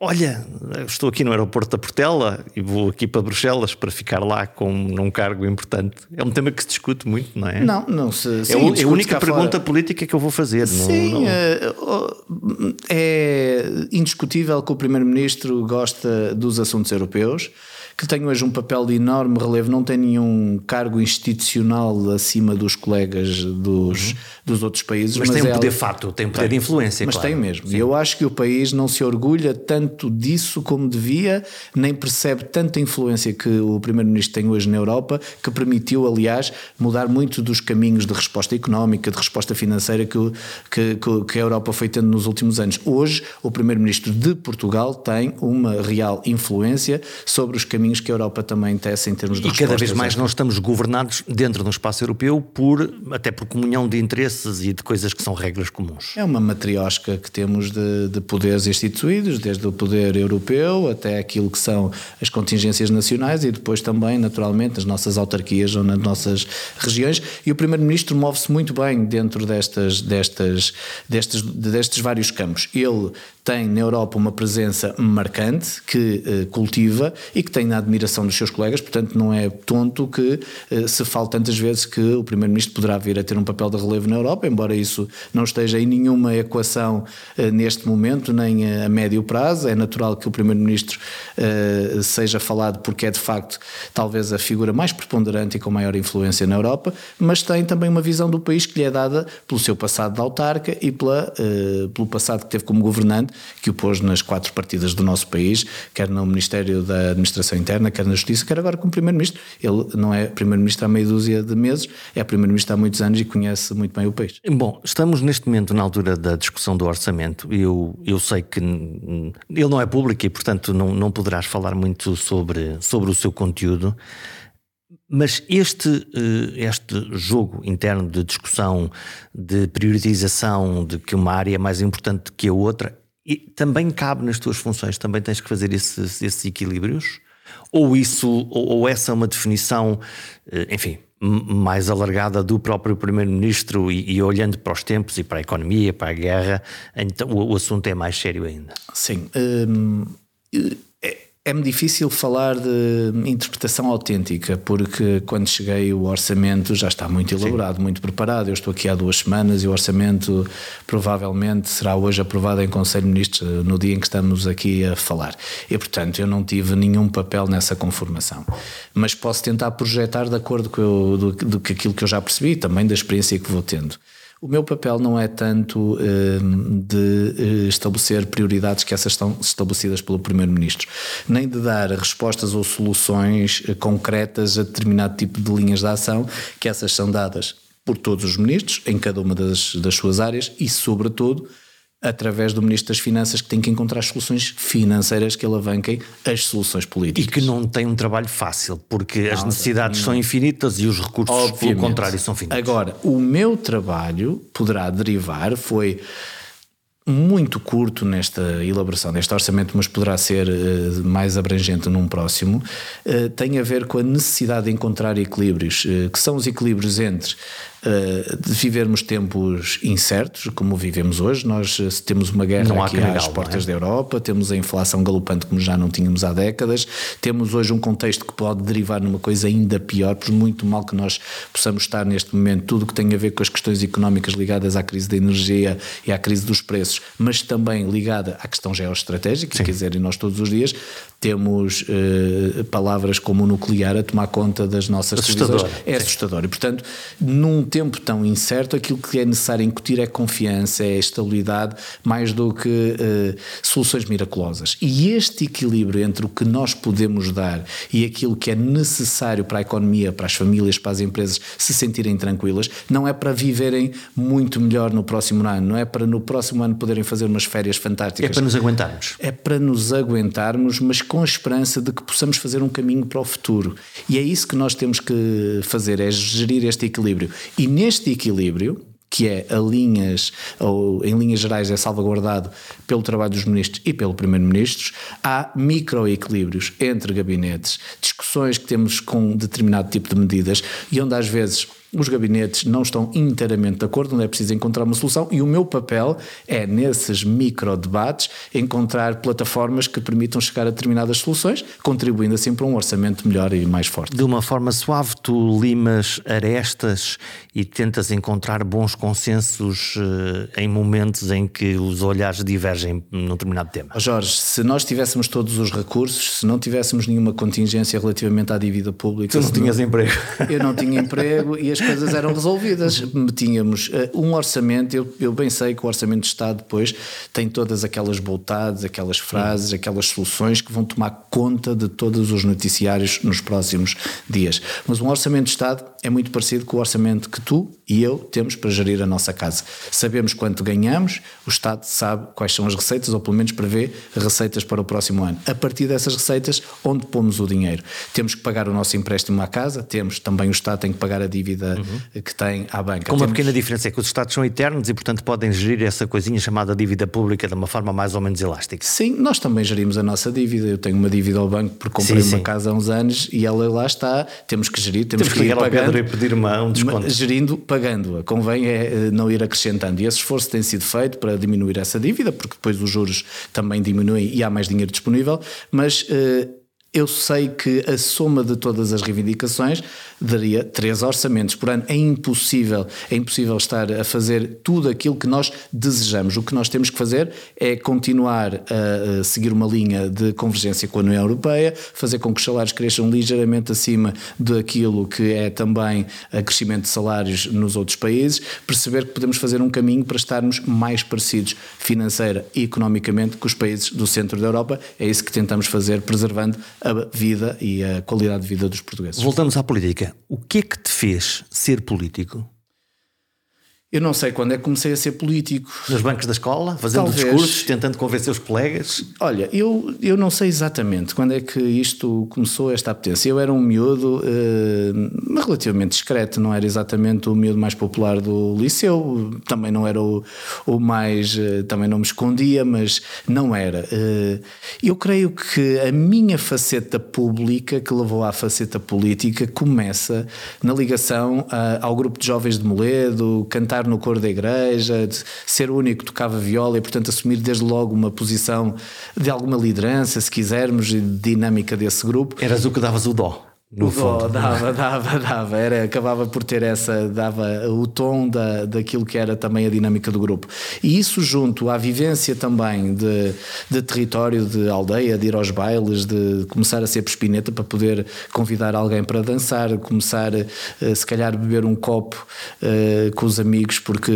olha, estou aqui no aeroporto da Portela e vou aqui para Bruxelas para ficar lá com um cargo importante. É um tema que se discute muito, não é? Não, não se... Sim, é a única pergunta fora. Política que eu vou fazer. Sim, não, não... é indiscutível que o Primeiro-Ministro gosta dos assuntos europeus, que tem hoje um papel de enorme relevo, não tem nenhum cargo institucional acima dos colegas dos, uhum. dos outros países. Mas, mas tem um poder ela... fato, tem um poder tem. de influência. Mas claro. tem mesmo. E eu acho que o país não se orgulha tanto disso como devia, nem percebe tanta influência que o Primeiro-Ministro tem hoje na Europa, que permitiu, aliás, mudar muito dos caminhos de resposta económica, de resposta financeira que, o, que, que a Europa foi tendo nos últimos anos. Hoje, o Primeiro-Ministro de Portugal tem uma real influência sobre os caminhos que a Europa também tece em termos de respostas. E cada vez mais nós estamos governados dentro de um espaço europeu por, até por comunhão de interesses e de coisas que são regras comuns. É uma matriosca que temos de, de poderes instituídos, desde o poder europeu até aquilo que são as contingências nacionais e depois também, naturalmente, nas nossas autarquias ou nas nossas regiões, e o Primeiro-Ministro move-se muito bem dentro destas, destas, destes, destes vários campos. Ele tem na Europa uma presença marcante que eh, cultiva e que tem na admiração dos seus colegas, portanto não é tonto que eh, se fale tantas vezes que o Primeiro-Ministro poderá vir a ter um papel de relevo na Europa, embora isso não esteja em nenhuma equação eh, neste momento, nem eh, a médio prazo. É natural que o Primeiro-Ministro eh, seja falado porque é de facto talvez a figura mais preponderante e com maior influência na Europa, mas tem também uma visão do país que lhe é dada pelo seu passado de autarca e pela, eh, pelo passado que teve como governante, que o pôs nas quatro partidas do nosso país, quer no Ministério da Administração Interna, quer na Justiça, quer agora como Primeiro-Ministro. Ele não é Primeiro-Ministro há meia dúzia de meses, é Primeiro-Ministro há muitos anos e conhece muito bem o país. Bom, estamos neste momento na altura da discussão do orçamento. Eu, eu sei que ele não é público e, portanto, não, não poderás falar muito sobre, sobre o seu conteúdo, mas este, este jogo interno de discussão, de priorização, de que uma área é mais importante que a outra, e também cabe nas tuas funções, também tens que fazer esses, esses equilíbrios? Ou, isso, ou, ou essa é uma definição, enfim, mais alargada do próprio Primeiro-Ministro e, e olhando para os tempos e para a economia, para a guerra, então o, o assunto é mais sério ainda? Sim, hum, é-me difícil falar de interpretação autêntica, porque quando cheguei o orçamento já está muito elaborado, Sim. muito preparado. Eu estou aqui há duas semanas e o orçamento provavelmente será hoje aprovado em Conselho de Ministros, no dia em que estamos aqui a falar. E, portanto, eu não tive nenhum papel nessa conformação. Mas posso tentar projetar de acordo com eu, do, do que aquilo que eu já percebi e também da experiência que vou tendo. O meu papel não é tanto eh, de estabelecer prioridades, que essas estão estabelecidas pelo Primeiro-Ministro, nem de dar respostas ou soluções concretas a determinado tipo de linhas de ação, que essas são dadas por todos os ministros, em cada uma das, das suas áreas e, sobretudo, através do Ministro das Finanças, que tem que encontrar soluções financeiras que alavanquem as soluções políticas. E que não tem um trabalho fácil, porque não, as necessidades não. são infinitas e os recursos, Obviamente. pelo contrário, são finitos. Agora, o meu trabalho poderá derivar, foi muito curto nesta elaboração deste orçamento, mas poderá ser uh, mais abrangente num próximo, uh, tem a ver com a necessidade de encontrar equilíbrios, uh, que são os equilíbrios entre uh, de vivermos tempos incertos, como vivemos hoje. Nós uh, temos uma guerra aqui às portas da Europa, temos a inflação galopante como já não tínhamos há décadas, temos hoje um contexto que pode derivar numa coisa ainda pior, por muito mal que nós possamos estar neste momento, tudo que tem a ver com as questões económicas ligadas à crise da energia e à crise dos preços, mas também ligada à questão geoestratégica. Sim. Quer dizer, nós todos os dias temos eh, palavras como o nuclear a tomar conta das nossas decisões. É assustador. E, portanto, num tempo tão incerto, aquilo que é necessário incutir é confiança, é estabilidade, mais do que uh, soluções miraculosas. E este equilíbrio entre o que nós podemos dar e aquilo que é necessário para a economia, para as famílias, para as empresas se sentirem tranquilas, não é para viverem muito melhor no próximo ano, não é para no próximo ano poderem fazer umas férias fantásticas. É para nos aguentarmos. É para nos aguentarmos, mas com a esperança de que possamos fazer um caminho para o futuro. E é isso que nós temos que fazer, é gerir este equilíbrio. E neste equilíbrio, que é a linhas, ou em linhas gerais é salvaguardado pelo trabalho dos ministros e pelo primeiro-ministro, há microequilíbrios entre gabinetes, discussões que temos com determinado tipo de medidas e onde às vezes os gabinetes não estão inteiramente de acordo, onde é preciso encontrar uma solução, e o meu papel é, nesses micro-debates, encontrar plataformas que permitam chegar a determinadas soluções, contribuindo assim para um orçamento melhor e mais forte. De uma forma suave, tu limas arestas e tentas encontrar bons consensos em momentos em que os olhares divergem num determinado tema. Jorge, se nós tivéssemos todos os recursos, se não tivéssemos nenhuma contingência relativamente à dívida pública... Tu não tinhas não... emprego. Eu não tinha emprego e as coisas eram resolvidas. Tínhamos uh, um orçamento, eu, eu bem sei que o orçamento de Estado depois tem todas aquelas boutades, aquelas frases, Sim. aquelas soluções que vão tomar conta de todos os noticiários nos próximos dias. Mas um orçamento de Estado é muito parecido com o orçamento que tu e eu temos para gerir a nossa casa. Sabemos quanto ganhamos, o Estado sabe quais são as receitas, ou pelo menos prevê receitas para o próximo ano. A partir dessas receitas, onde pomos o dinheiro? Temos que pagar o nosso empréstimo à casa, temos também, o Estado tem que pagar a dívida Uhum. que tem à banca. Com uma Temos... pequena diferença, é que os Estados são eternos e portanto podem gerir essa coisinha chamada dívida pública de uma forma mais ou menos elástica. Sim, nós também gerimos a nossa dívida. Eu tenho uma dívida ao banco porque comprei sim, uma sim. casa há uns anos e ela lá está. Temos que gerir, temos, temos que, que ir pagando e pedir uma, um desconto. Gerindo, pagando-a. Convém é não ir acrescentando, e esse esforço tem sido feito para diminuir essa dívida, porque depois os juros também diminuem e há mais dinheiro disponível. Mas... Uh, eu sei que a soma de todas as reivindicações daria três orçamentos por ano. É impossível, é impossível estar a fazer tudo aquilo que nós desejamos. O que nós temos que fazer é continuar a seguir uma linha de convergência com a União Europeia, fazer com que os salários cresçam ligeiramente acima daquilo que é também o crescimento de salários nos outros países, perceber que podemos fazer um caminho para estarmos mais parecidos financeira e economicamente com os países do centro da Europa. É isso que tentamos fazer, preservando a vida e a qualidade de vida dos portugueses. Voltamos à política. O que é que te fez ser político? Eu não sei quando é que comecei a ser político. Nos bancos da escola? Fazendo Talvez. discursos? Tentando convencer os colegas? Olha, eu, eu não sei exatamente quando é que isto começou, esta apetência. Eu era um miúdo eh, relativamente discreto, não era exatamente o miúdo mais popular do liceu, também não era o, o mais, também não me escondia, mas não era. Eu creio que a minha faceta pública, que levou à faceta política, começa na ligação a, ao grupo de jovens de Moledo, cantar no coro da igreja, de ser o único que tocava viola e portanto assumir desde logo uma posição de alguma liderança, se quisermos, de dinâmica desse grupo. Eras o que davas o dó. No fundo. Oh, dava, dava, dava. Era, acabava por ter essa, dava o tom da, daquilo que era também a dinâmica do grupo. E isso junto à vivência também de, de território, de aldeia, de ir aos bailes, de começar a ser pespineta para poder convidar alguém para dançar, começar a, se calhar, beber um copo uh, com os amigos, porque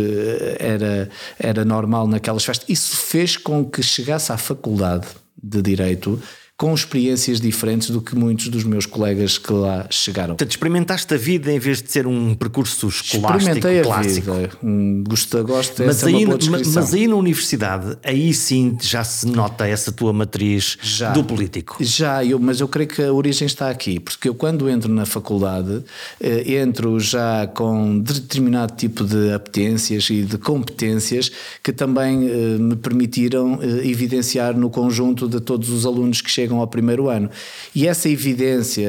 era, era normal naquelas festas. Isso fez com que chegasse à faculdade de Direito com experiências diferentes do que muitos dos meus colegas que lá chegaram. Portanto, experimentaste a vida em vez de ser um percurso escolástico clássico. Experimentei a vida. Gosto dessa uma boa descrição. Mas aí na universidade, aí sim já se nota essa tua matriz já, do político. Já, eu, mas eu creio que a origem está aqui, porque eu quando entro na faculdade, eh, entro já com determinado tipo de apetências e de competências que também eh, me permitiram eh, evidenciar no conjunto de todos os alunos que chegam chegam ao primeiro ano. E essa evidência,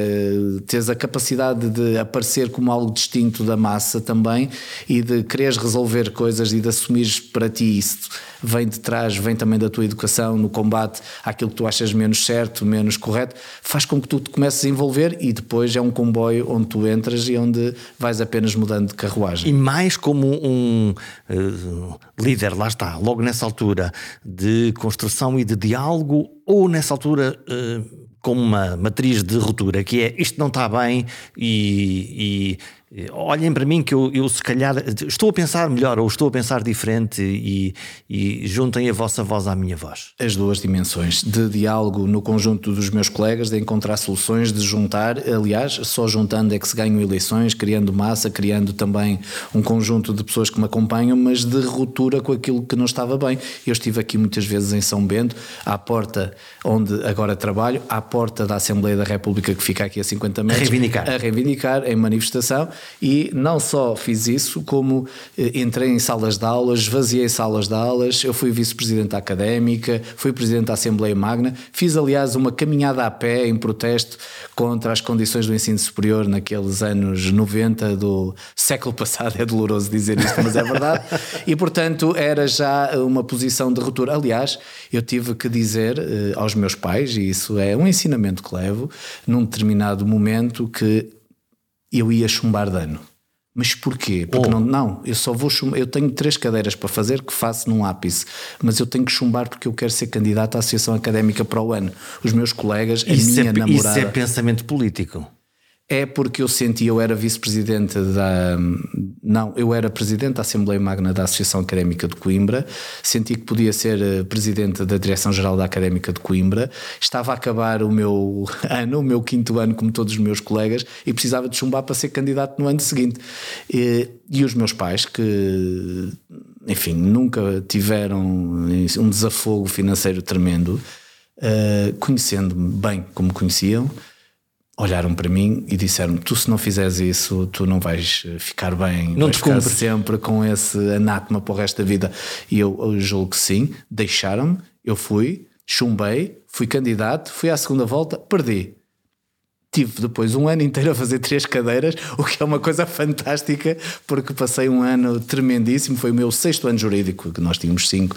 teres a capacidade de aparecer como algo distinto da massa também e de quereres resolver coisas e de assumires para ti isso, vem de trás, vem também da tua educação no combate àquilo que tu achas menos certo, menos correto, faz com que tu te comeces a envolver e depois é um comboio onde tu entras e onde vais apenas mudando de carruagem. E mais como um uh, líder, lá está, logo nessa altura de construção e de diálogo, ou nessa altura uh, com uma matriz de ruptura, que é isto não está bem e, olhem para mim que eu, eu se calhar estou a pensar melhor ou estou a pensar diferente, e, e juntem a vossa voz à minha voz. As duas dimensões de diálogo no conjunto dos meus colegas, de encontrar soluções, de juntar. Aliás, só juntando é que se ganham eleições, criando massa, criando também um conjunto de pessoas que me acompanham, mas de ruptura com aquilo que não estava bem. Eu estive aqui muitas vezes em São Bento, à porta onde agora trabalho, à porta da Assembleia da República, que fica aqui a cinquenta metros, a reivindicar, a reivindicar em manifestação. E não só fiz isso, como entrei em salas de aulas, esvaziei salas de aulas, eu fui vice-presidente da Académica, fui presidente da Assembleia Magna, fiz aliás uma caminhada a pé em protesto contra as condições do ensino superior naqueles anos noventa do século passado, é doloroso dizer isto, mas é verdade, e portanto era já uma posição de ruptura. Aliás, eu tive que dizer eh, aos meus pais, e isso é um ensinamento que levo, num determinado momento que eu ia chumbar de ano. Mas porquê? Porque oh. não, não, eu só vou chumbar, eu tenho três cadeiras para fazer que faço num ápice, mas eu tenho que chumbar porque eu quero ser candidato à Associação Académica para o ano. Os meus colegas, a isso minha é, namorada... Isso é pensamento político? É porque eu senti, eu era vice-presidente da... Não, eu era presidente da Assembleia Magna da Associação Académica de Coimbra, senti que podia ser presidente da Direção-Geral da Académica de Coimbra, estava a acabar o meu ano, o meu quinto ano, como todos os meus colegas, e precisava de chumbar para ser candidato no ano seguinte. E, e os meus pais, que, enfim, nunca tiveram um desafogo financeiro tremendo, uh, conhecendo-me bem como conheciam, olharam para mim e disseram-me: tu se não fizeres isso, tu não vais ficar bem, não vais te ficar sempre com esse anátema para o resto da vida. E eu, eu julgo que sim, deixaram-me, eu fui, chumbei, fui candidato, fui à segunda volta, perdi. Tive depois um ano inteiro a fazer três cadeiras, o que é uma coisa fantástica, porque passei um ano tremendíssimo, foi o meu sexto ano jurídico, que nós tínhamos cinco,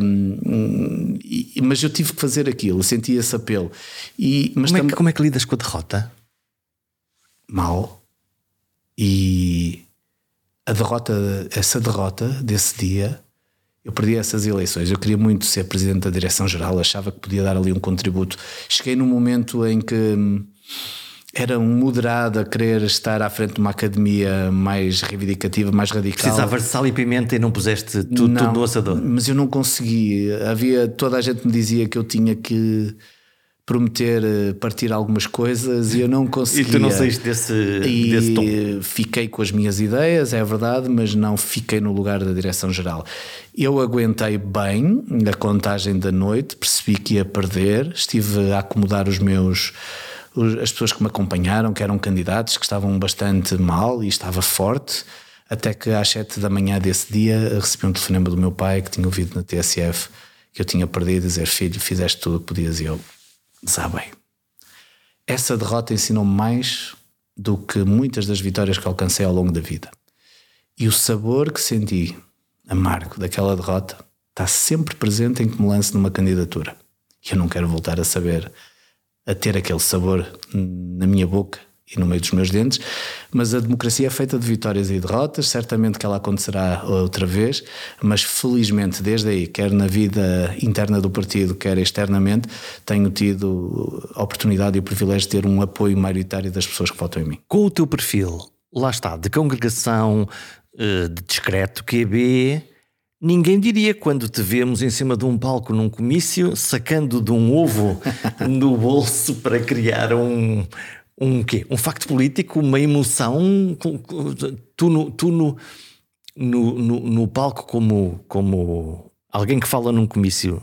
um, e, mas eu tive que fazer aquilo, senti esse apelo. E, mas como, tam- é que, como é que lidas com a derrota? Mal. E a derrota, essa derrota desse dia... Eu perdi essas eleições, eu queria muito ser presidente da Direção-Geral, achava que podia dar ali um contributo. Cheguei num momento em que era um moderado a querer estar à frente de uma academia mais reivindicativa, mais radical. Precisava de sal e pimenta e não puseste tudo, não, tudo do assador. Mas eu não consegui, havia, toda a gente me dizia que eu tinha que... prometer partir algumas coisas e eu não conseguia. E tu não saíste desse, e desse tom. Fiquei com as minhas ideias, é verdade, mas não fiquei no lugar da Direção-Geral. Eu aguentei bem a contagem da noite, percebi que ia perder, estive a acomodar os meus... as pessoas que me acompanharam, que eram candidatos, que estavam bastante mal, e estava forte, até que às sete da manhã desse dia recebi um telefonema do meu pai, que tinha ouvido na T S F que eu tinha perdido, dizer: filho, fizeste tudo o que podias. E eu... sabem, essa derrota ensinou-me mais do que muitas das vitórias que alcancei ao longo da vida. E o sabor que senti amargo daquela derrota está sempre presente em que me lance numa candidatura. E eu não quero voltar a saber, a ter aquele sabor na minha boca e no meio dos meus dentes. Mas a democracia é feita de vitórias e derrotas, certamente que ela acontecerá outra vez, mas felizmente desde aí, quer na vida interna do partido, quer externamente, tenho tido a oportunidade e o privilégio de ter um apoio maioritário das pessoas que votam em mim. Com o teu perfil, lá está, de congregação, de discreto Q B, ninguém diria, quando te vemos em cima de um palco num comício, sacando de um ovo no bolso para criar um... Um quê? Um facto político, uma emoção. Tu no, tu no, no, no, no palco, como, como alguém que fala num comício,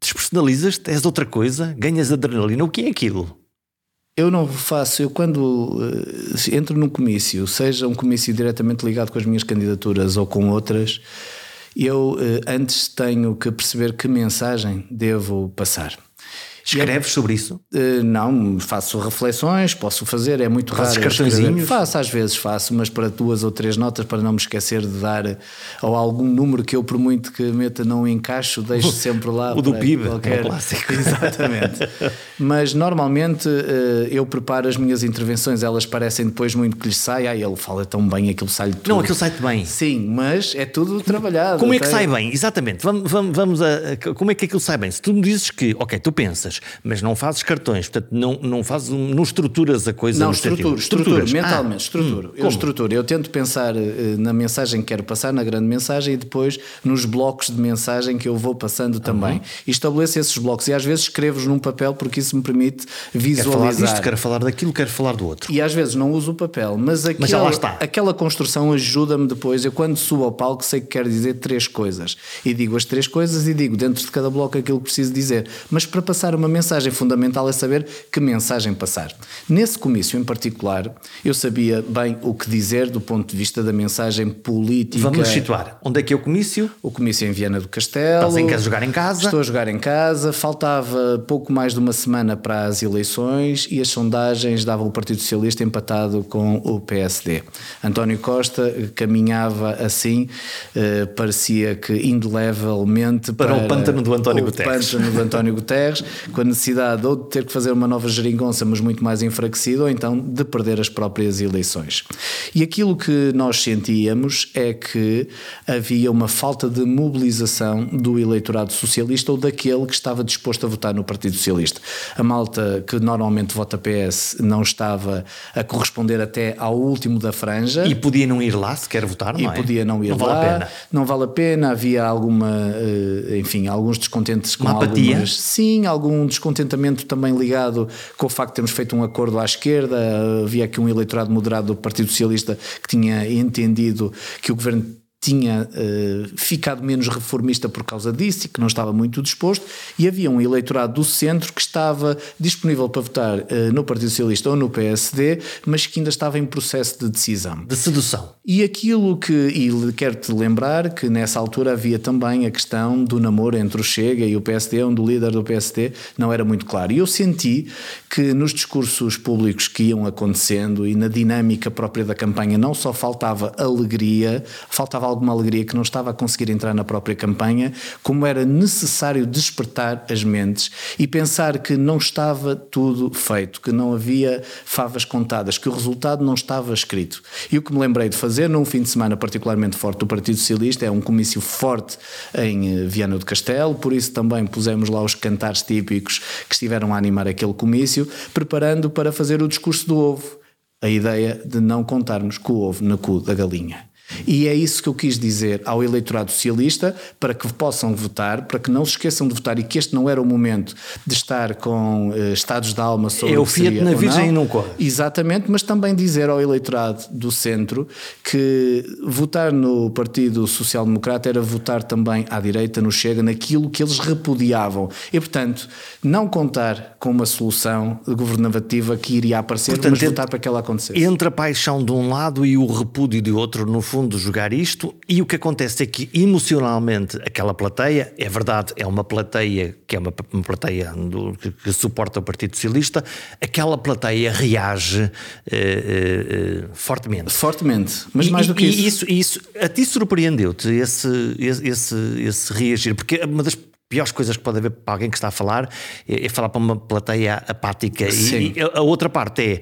despersonalizas-te, és outra coisa, ganhas adrenalina. O que é aquilo? Eu não faço, eu quando uh, entro num comício, seja um comício diretamente ligado com as minhas candidaturas ou com outras, eu uh, antes tenho que perceber que mensagem devo passar. Escreves sobre isso? Uh, não, faço reflexões, posso fazer, é muito raro. Fazes cartõezinhos? Faço, às vezes faço, mas para duas ou três notas, para não me esquecer de dar, ou algum número que eu, por muito que meta, não encaixo, deixo sempre lá. O do P I B, qualquer... é um clássico. Exatamente. Mas normalmente uh, eu preparo as minhas intervenções, elas parecem depois muito que lhes sai, ah, ele fala tão bem, aquilo sai-lhe tudo. Não, aquilo sai-te bem. Sim, mas é tudo trabalhado. Como é que tem... sai bem? Exatamente, vamos, vamos, vamos a... Como é que aquilo sai bem? Se tu me dizes que, ok, tu pensas, cartões, mas não fazes cartões, portanto não, não fazes, não estruturas a coisa. Não, estruturo, estruturo, mentalmente, ah, estruturo. Hum, eu estruturo, eu tento pensar na mensagem que quero passar, na grande mensagem, e depois nos blocos de mensagem que eu vou passando também. Uhum. E estabeleço esses blocos e às vezes escrevo-os num papel porque isso me permite visualizar. Quero falar disto, quero falar daquilo, quero falar do outro. E às vezes não uso o papel, mas, aquilo, mas já lá está. Aquela construção ajuda-me depois. Eu quando subo ao palco sei que quero dizer três coisas e digo as três coisas e digo dentro de cada bloco aquilo que preciso dizer. Mas para passar uma mensagem, fundamental é saber que mensagem passar. Nesse comício em particular, eu sabia bem o que dizer do ponto de vista da mensagem política. Vamos situar. Onde é que é o comício? O comício em Viana do Castelo. Estás em casa, jogar em casa? Estou a jogar em casa. Faltava pouco mais de uma semana para as eleições e as sondagens davam o Partido Socialista empatado com o P S D. António Costa caminhava assim, eh, parecia que indelevelmente para, para o pântano do António o Guterres. Pântano do António Guterres, com a necessidade ou de ter que fazer uma nova geringonça, mas muito mais enfraquecida, ou então de perder as próprias eleições. E aquilo que nós sentíamos é que havia uma falta de mobilização do eleitorado socialista ou daquele que estava disposto a votar no Partido Socialista. A malta que normalmente vota P S não estava a corresponder até ao último da franja. E podia não ir lá se quer votar, não e é? E podia não ir não lá. Vale a pena. Não vale a pena. Havia alguma, enfim, alguns descontentes com algumas... Sim, algum descontentamento também ligado com o facto de termos feito um acordo à esquerda. Havia aqui um eleitorado moderado do Partido Socialista que tinha entendido que o governo tinha uh, ficado menos reformista por causa disso e que não estava muito disposto, e havia um eleitorado do centro que estava disponível para votar uh, no Partido Socialista ou no P S D, mas que ainda estava em processo de decisão. De sedução. E aquilo que, e quero-te lembrar que nessa altura havia também a questão do namoro entre o Chega e o P S D, onde o líder do P S D não era muito claro. E eu senti que nos discursos públicos que iam acontecendo e na dinâmica própria da campanha não só faltava alegria, faltava alguma alegria que não estava a conseguir entrar na própria campanha, como era necessário despertar as mentes e pensar que não estava tudo feito, que não havia favas contadas, que o resultado não estava escrito. E o que me lembrei de fazer num fim de semana particularmente forte do Partido Socialista, é um comício forte em Viana do Castelo, por isso também pusemos lá os cantares típicos que estiveram a animar aquele comício, preparando para fazer o discurso do ovo, a ideia de não contarmos com o ovo na cu da galinha. E é isso que eu quis dizer ao eleitorado socialista, para que possam votar, para que não se esqueçam de votar, e que este não era o momento de estar com uh, estados de alma sobre é o que seria na virgem não. E não corre. Exatamente, mas também dizer ao eleitorado do centro que votar no Partido Social Democrata era votar também à direita, no Chega, naquilo que eles repudiavam. E portanto, não contar com uma solução governativa que iria aparecer, portanto, mas votar para que ela acontecesse. Entre a paixão de um lado e o repúdio de outro, no fundo fundo jogar isto, e o que acontece é que emocionalmente aquela plateia, é verdade, é uma plateia que é uma, uma plateia do, que, que suporta o Partido Socialista, aquela plateia reage uh, uh, fortemente. Fortemente, mas e, mais do que e, isso. E isso, isso a ti surpreendeu-te esse, esse, esse reagir, porque uma das piores coisas que pode haver para alguém que está a falar é, é falar para uma plateia apática. Sim. E, e a outra parte é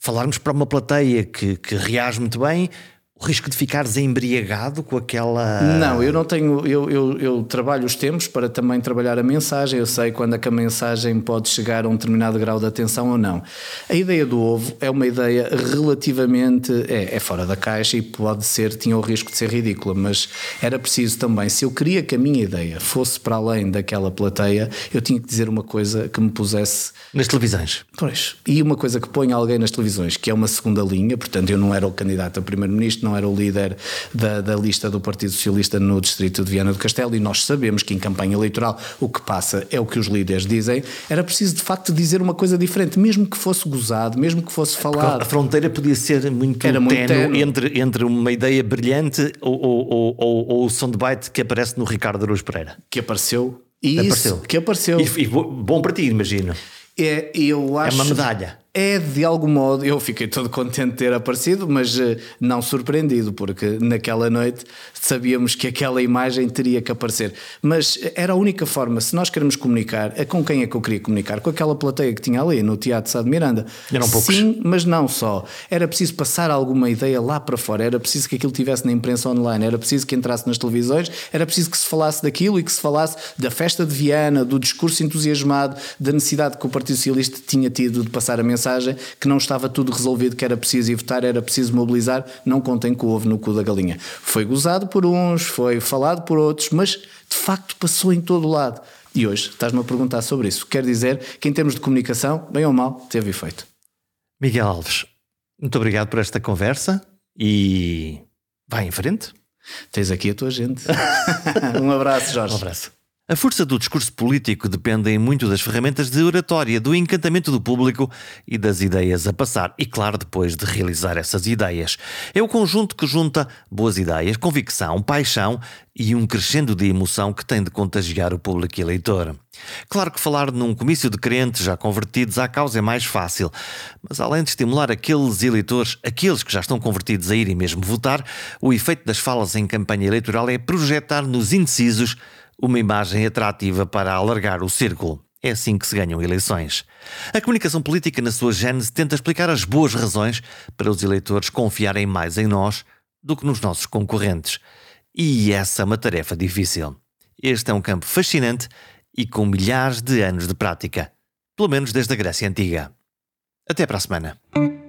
falarmos para uma plateia que, que reage muito bem. O risco de ficares embriagado com aquela... Não, eu não tenho... Eu, eu, eu trabalho os tempos para também trabalhar a mensagem. Eu sei quando é que a mensagem pode chegar a um determinado grau de atenção ou não. A ideia do ovo é uma ideia relativamente... É, é fora da caixa e pode ser... Tinha o risco de ser ridícula, mas era preciso também... Se eu queria que a minha ideia fosse para além daquela plateia, eu tinha que dizer uma coisa que me pusesse... Nas televisões. Pois. E uma coisa que põe alguém nas televisões, que é uma segunda linha. Portanto, eu não era o candidato a primeiro-ministro, não era o líder da, da lista do Partido Socialista no distrito de Viana do Castelo, e nós sabemos que em campanha eleitoral o que passa é o que os líderes dizem. Era preciso de facto dizer uma coisa diferente, mesmo que fosse gozado, mesmo que fosse falado. Porque a fronteira podia ser muito ténue entre, entre uma ideia brilhante ou, ou, ou, ou, ou o soundbite que aparece no Ricardo Araújo Pereira. Que apareceu. E apareceu. Isso, que apareceu. E, e bom para ti, imagino. É, eu acho, é uma medalha. é de algum modo, eu fiquei todo contente de ter aparecido, mas uh, não surpreendido, porque naquela noite sabíamos que aquela imagem teria que aparecer, mas era a única forma, se nós queremos comunicar, é com quem é que eu queria comunicar? Com aquela plateia que tinha ali no Teatro Sá de Miranda. Eram poucos. Sim, mas não só, era preciso passar alguma ideia lá para fora, era preciso que aquilo tivesse na imprensa online, era preciso que entrasse nas televisões, era preciso que se falasse daquilo e que se falasse da festa de Viana, do discurso entusiasmado, da necessidade que o Partido Socialista tinha tido de passar a mensagem, que não estava tudo resolvido, que era preciso votar, era preciso mobilizar, não contem com o ovo no cu da galinha. Foi gozado por uns, foi falado por outros, mas de facto passou em todo o lado. E hoje estás-me a perguntar sobre isso. Quer dizer que em termos de comunicação, bem ou mal, teve efeito. Miguel Alves, muito obrigado por esta conversa e vai em frente. Tens aqui a tua gente. Um abraço, Jorge. Um abraço. A força do discurso político depende em muito das ferramentas de oratória, do encantamento do público e das ideias a passar. E claro, depois de realizar essas ideias. É o conjunto que junta boas ideias, convicção, paixão e um crescendo de emoção que tem de contagiar o público eleitor. Claro que falar num comício de crentes já convertidos à causa é mais fácil, mas além de estimular aqueles eleitores, aqueles que já estão convertidos a irem mesmo votar, o efeito das falas em campanha eleitoral é projetar nos indecisos uma imagem atrativa para alargar o círculo. É assim que se ganham eleições. A comunicação política, na sua gênese, tenta explicar as boas razões para os eleitores confiarem mais em nós do que nos nossos concorrentes. E essa é uma tarefa difícil. Este é um campo fascinante e com milhares de anos de prática, pelo menos desde a Grécia Antiga. Até para a semana.